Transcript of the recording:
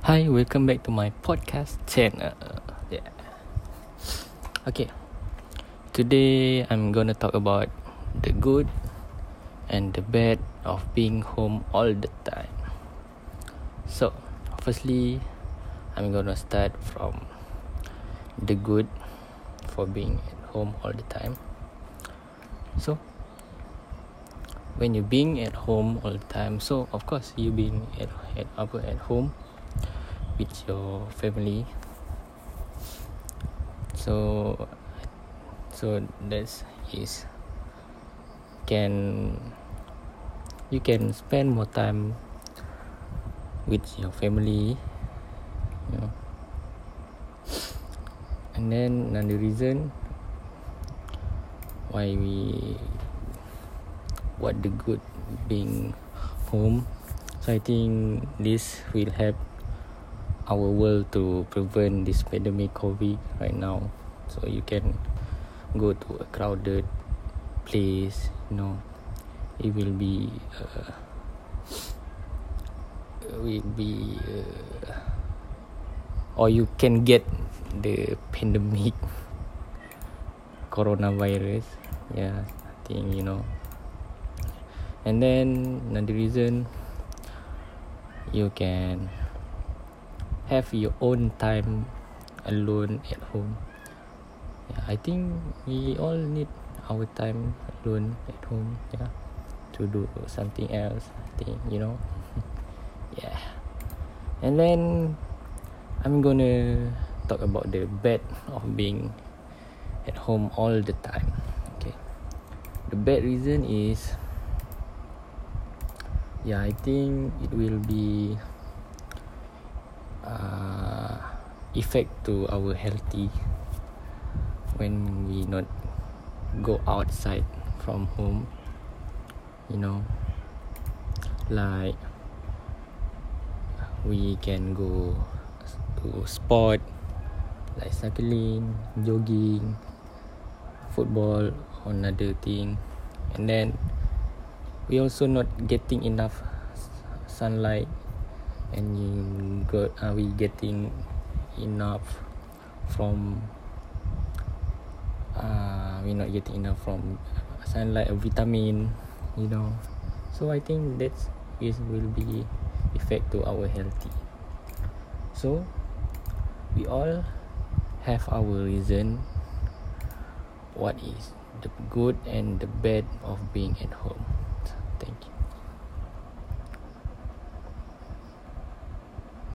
Hi, welcome back to my podcast channel. Okay, today I'm gonna talk about the good and the bad of being home all the time. So, firstly, I'm gonna start from the good for being at home all the time. So, when you're being at home all the time, so of course you being at home with your family, so this is you can spend more time with your family, you know. And then another reason why what the good being home, so I think this will help our world to prevent this pandemic COVID right now. So you can go to a crowded place, you know, it will be or you can get the pandemic coronavirus. I think, you know. And then another reason, you can have your own time alone at home. I think we all need our time alone at home, to do something else, I think, you know. And then I'm gonna talk about the bad of being at home all the time. Okay, the bad reason is, I think it will be effect to our healthy when we not go outside from home, you know, like we can go to sport like cycling, jogging, football or another thing. And then we also not getting enough sunlight, and we getting enough from we not getting enough from sunlight or vitamin, you know. So I think that will be effect to our healthy. So we all have our reason what is the good and the bad of being at home.